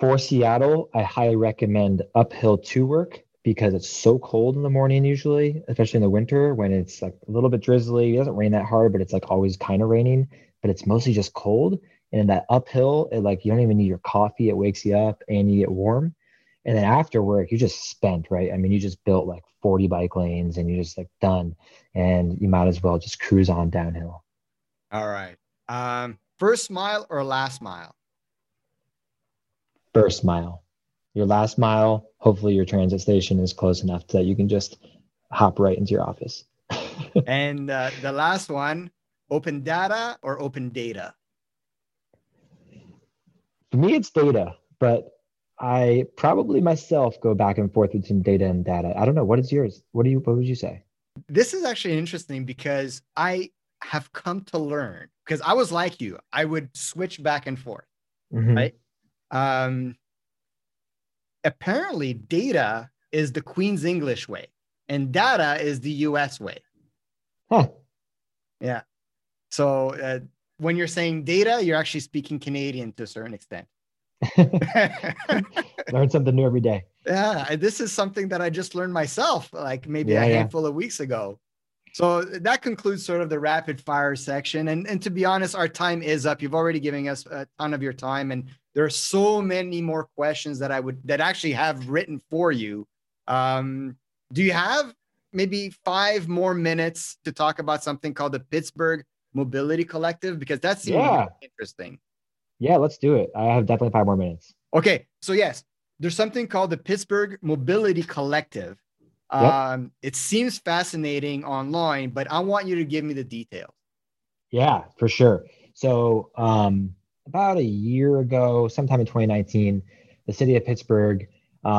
For Seattle, I highly recommend uphill to work. because it's so cold in the morning usually, especially in the winter when it's like a little bit drizzly. It doesn't rain that hard, but it's like always kind of raining, but it's mostly just cold. And in that uphill, it like, you don't even need your coffee. It wakes you up and you get warm. And then after work, you're just spent, right? I mean, you just built like 40 bike lanes and you're just like done, and you might as well just cruise on downhill. All right. First mile or last mile? First mile. Your last mile, hopefully your transit station is close enough that you can just hop right into your office. And the last one, open data or open data? For me, it's data, but I probably myself go back and forth between data and data. I don't know. What is yours? What would you say? This is actually interesting because I have come to learn, because I was like you, I would switch back and forth, mm-hmm. right? Apparently data is the Queen's English way and data is the US way. Huh. Yeah. So when you're saying data, you're actually speaking Canadian to a certain extent. Learn something new every day. Yeah. This is something that I just learned myself, like maybe a handful of weeks ago. So that concludes sort of the rapid fire section. And to be honest, our time is up. You've already given us a ton of your time, and there are so many more questions that I would, that actually have written for you. Do you have maybe 5 more minutes to talk about something called the Pittsburgh Mobility Collective? Because that seems interesting. Yeah, let's do it. I have definitely 5 more minutes. Okay. So yes, there's something called the Pittsburgh Mobility Collective. Yep. It seems fascinating online, but I want you to give me the details. Yeah, for sure. So about a year ago, sometime in 2019, the city of Pittsburgh put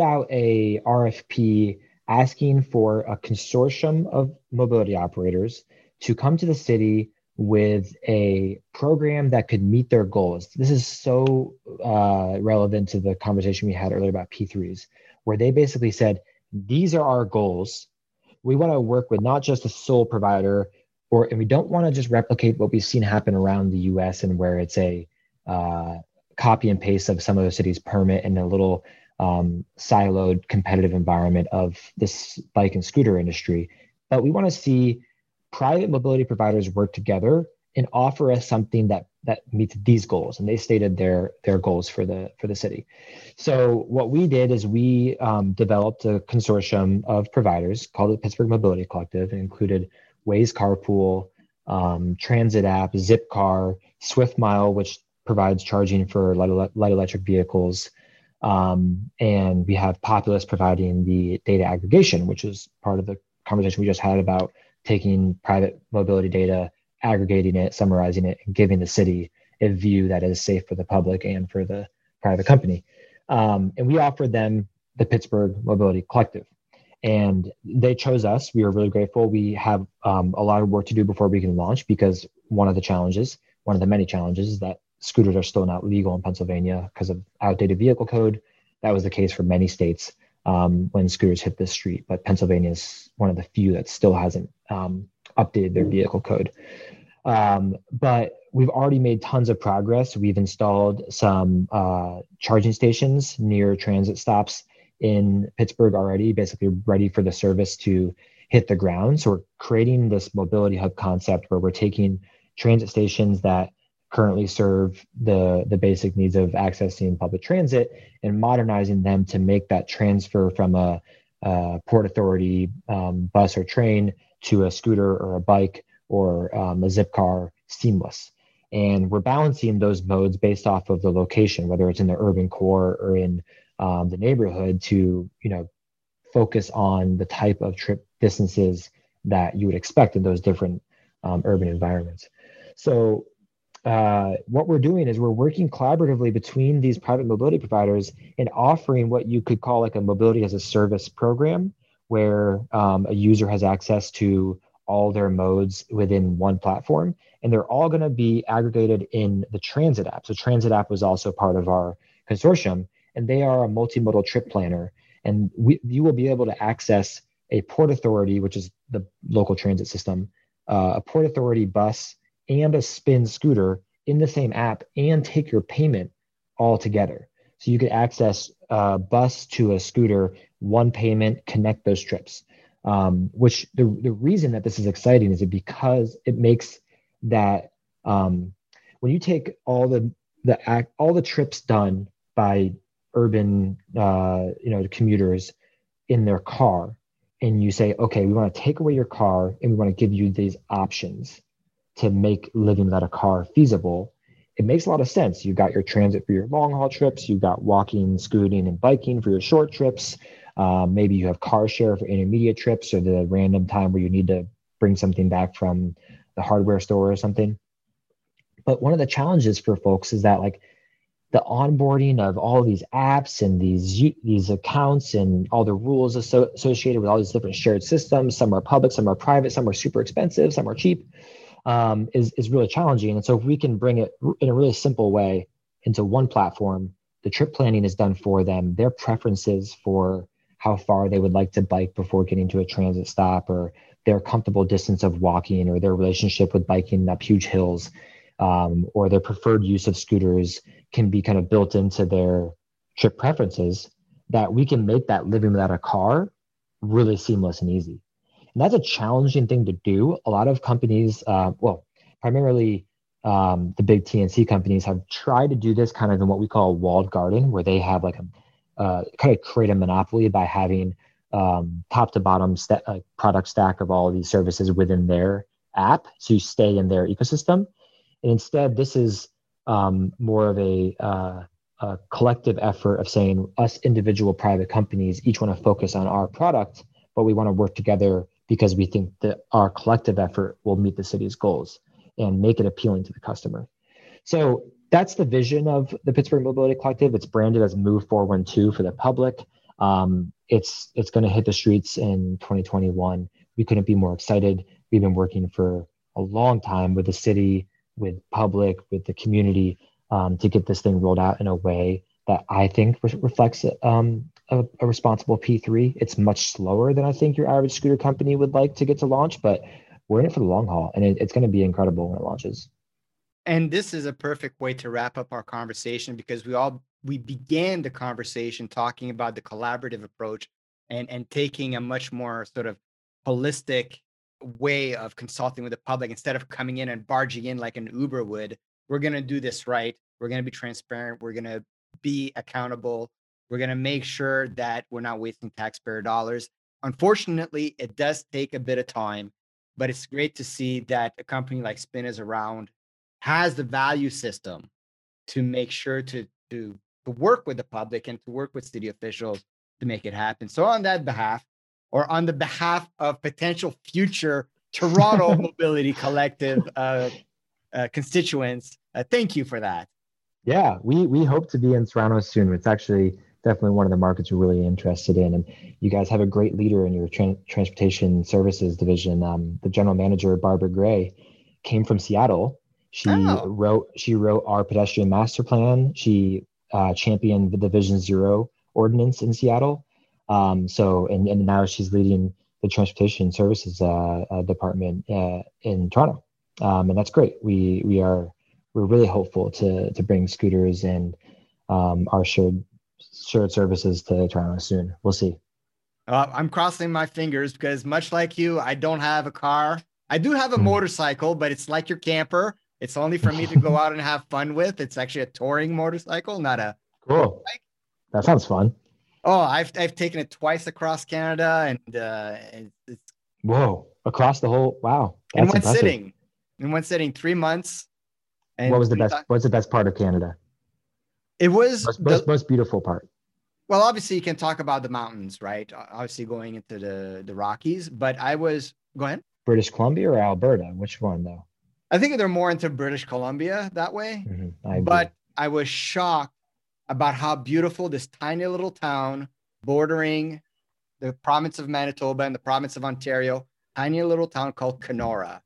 out a RFP asking for a consortium of mobility operators to come to the city with a program that could meet their goals. This is so relevant to the conversation we had earlier about P3s, where they basically said, these are our goals. We want to work with not just a sole provider, and we don't want to just replicate what we've seen happen around the US, and where it's a copy and paste of some of the city's permit and a little siloed competitive environment of this bike and scooter industry. But we want to see private mobility providers work together and offer us something that meets these goals. And they stated their goals for the city. So what we did is we developed a consortium of providers called the Pittsburgh Mobility Collective, and included Waze Carpool, Transit App, Zipcar, SwiftMile, which provides charging for light electric vehicles. And we have Populous providing the data aggregation, which is part of the conversation we just had about taking private mobility data, aggregating it, summarizing it, and giving the city a view that is safe for the public and for the private company. And we offered them the Pittsburgh Mobility Collective, and they chose us. We are really grateful. We have a lot of work to do before we can launch, because one of the many challenges is that scooters are still not legal in Pennsylvania because of outdated vehicle code. That was the case for many states when scooters hit the street, but Pennsylvania is one of the few that still hasn't updated their vehicle code. But we've already made tons of progress. We've installed some charging stations near transit stops in Pittsburgh already, basically ready for the service to hit the ground. So we're creating this mobility hub concept where we're taking transit stations that currently serve the basic needs of accessing public transit and modernizing them to make that transfer from a Port Authority bus or train to a scooter or a bike or a Zipcar seamless. And we're balancing those modes based off of the location, whether it's in the urban core or in the neighborhood, to focus on the type of trip distances that you would expect in those different urban environments. So what we're doing is we're working collaboratively between these private mobility providers and offering what you could call like a mobility as a service program, where a user has access to all their modes within one platform, and they're all going to be aggregated in the Transit App. So Transit App was also part of our consortium, and they are a multimodal trip planner. And you will be able to access a Port Authority, which is the local transit system, a Port Authority bus, and a SPIN scooter in the same app, and take your payment all together. So you could access a bus to a scooter, one payment, connect those trips. Which the reason that this is exciting is because it makes that when you take all the trips done by urban commuters in their car, and you say, okay, we want to take away your car and we want to give you these options to make living without a car feasible, it makes a lot of sense. You got your transit for your long haul trips, you got walking, scooting, and biking for your short trips. Maybe you have car share for intermediate trips or the random time where you need to bring something back from the hardware store or something. But one of the challenges for folks is that like the onboarding of all of these apps and these accounts and all the rules associated with all these different shared systems, some are public, some are private, some are super expensive, some are cheap, is really challenging. And so if we can bring it in a really simple way into one platform, the trip planning is done for them, their preferences for how far they would like to bike before getting to a transit stop, or their comfortable distance of walking, or their relationship with biking up huge hills, or their preferred use of scooters can be kind of built into their trip preferences, that we can make that living without a car really seamless and easy. And that's a challenging thing to do. A lot of companies, primarily the big TNC companies have tried to do this kind of in what we call a walled garden, where they have like kind of create a monopoly by having top to bottom product stack of all of these services within their app. So you stay in their ecosystem. And instead, this is more of a collective effort of saying us individual private companies each want to focus on our product, but we want to work together because we think that our collective effort will meet the city's goals and make it appealing to the customer. So that's the vision of the Pittsburgh Mobility Collective. It's branded as Move 412 for the public. It's going to hit the streets in 2021. We couldn't be more excited. We've been working for a long time with the city, with public, with the community, to get this thing rolled out in a way that I think reflects a responsible P3. It's much slower than I think your average scooter company would like to get to launch, but we're in it for the long haul, and it's going to be incredible when it launches. And this is a perfect way to wrap up our conversation, because we began the conversation talking about the collaborative approach and taking a much more sort of holistic way of consulting with the public instead of coming in and barging in like an Uber would. We're going to do this right. We're going to be transparent. We're going to be accountable. We're going to make sure that we're not wasting taxpayer dollars. Unfortunately, it does take a bit of time, but it's great to see that a company like SPIN is around, has the value system to make sure to work with the public and to work with city officials to make it happen. So on that behalf, or on the behalf of potential future Toronto Mobility Collective constituents, thank you for that. Yeah, we hope to be in Toronto soon. It's actually definitely one of the markets we're really interested in. And you guys have a great leader in your transportation services division. The general manager, Barbara Gray, came from Seattle. She wrote our pedestrian master plan. She championed the Division Zero ordinance in Seattle. So now she's leading the transportation services department in Toronto. And that's great. We're really hopeful to bring scooters and our shared services to Toronto soon. We'll see. I'm crossing my fingers, because much like you, I don't have a car. I do have a motorcycle, but it's like your camper. It's only for me to go out and have fun with. It's actually a touring motorcycle, not a cool bike. That sounds fun. Oh, I've taken it twice across Canada, and it's whoa, across the whole wow. In one impressive. Sitting, in one sitting, 3 months. And what was the best? What's the best part of Canada? It was most beautiful part. Well, obviously you can talk about the mountains, right? Obviously going into the Rockies, but go ahead. British Columbia or Alberta? Which one though? I think they're more into British Columbia that way. Mm-hmm. But I was shocked about how beautiful this tiny little town bordering the province of Manitoba and the province of Ontario, tiny little town called Kenora.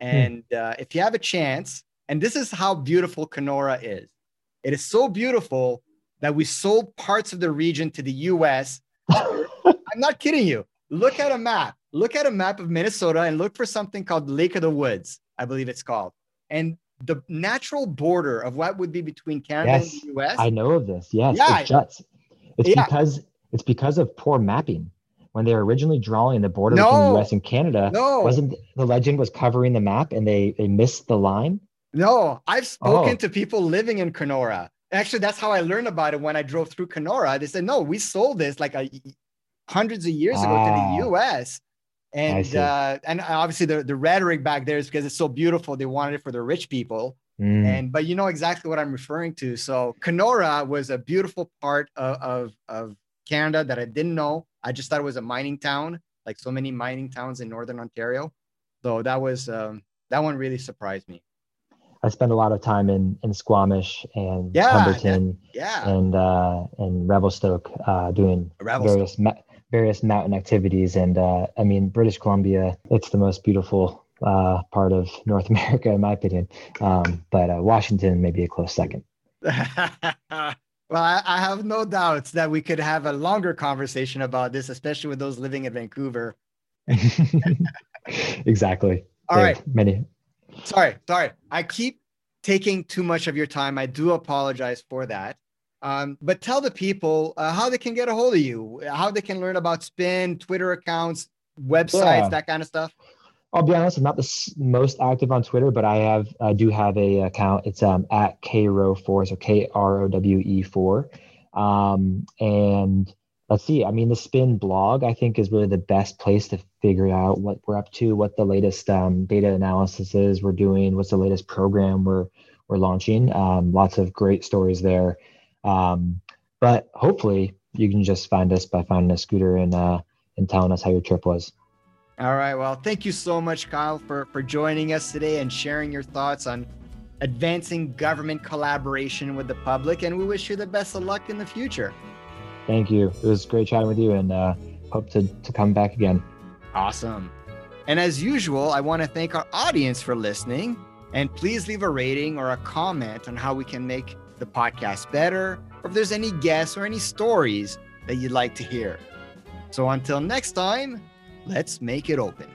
And if you have a chance, and this is how beautiful Kenora is. It is so beautiful that we sold parts of the region to the U.S. I'm not kidding you. Look at a map. Look at a map of Minnesota and look for something called Lake of the Woods, I believe it's called. And the natural border of what would be between Canada and the U.S. I know of this. Yes, yeah. It juts. It's because of poor mapping. When they were originally drawing the border between the U.S. and Canada, wasn't the legend was covering the map and they missed the line? No, I've spoken to people living in Kenora. Actually, that's how I learned about it when I drove through Kenora. They said, no, we sold this like hundreds of years ago to the U.S. And obviously the rhetoric back there is because it's so beautiful. They wanted it for the rich people. But you know exactly what I'm referring to. So Kenora was a beautiful part of Canada that I didn't know. I just thought it was a mining town, like so many mining towns in Northern Ontario. So that was that one really surprised me. I spent a lot of time in Squamish and Humberton and Revelstoke doing various mountain activities. And I mean, British Columbia, it's the most beautiful part of North America, in my opinion. But Washington may be a close second. Well, I have no doubts that we could have a longer conversation about this, especially with those living in Vancouver. Exactly. All right. Sorry. I keep taking too much of your time. I do apologize for that. But tell the people how they can get a hold of you, how they can learn about SPIN, Twitter accounts, websites, that kind of stuff. I'll be honest, I'm not the most active on Twitter, but I do have a account. It's at KRowe4, so KROWE4. And let's see, I mean, the SPIN blog, I think, is really the best place to figure out what we're up to, what the latest data analysis is we're doing, what's the latest program we're launching. Lots of great stories there. But hopefully you can just find us by finding a scooter and telling us how your trip was. All right. Well, thank you so much, Kyle, for joining us today and sharing your thoughts on advancing government collaboration with the public. And we wish you the best of luck in the future. Thank you. It was great chatting with you and hope to come back again. Awesome. And as usual, I want to thank our audience for listening. And please leave a rating or a comment on how we can make the podcast better, or if there's any guests or any stories that you'd like to hear. So until next time, let's make it open.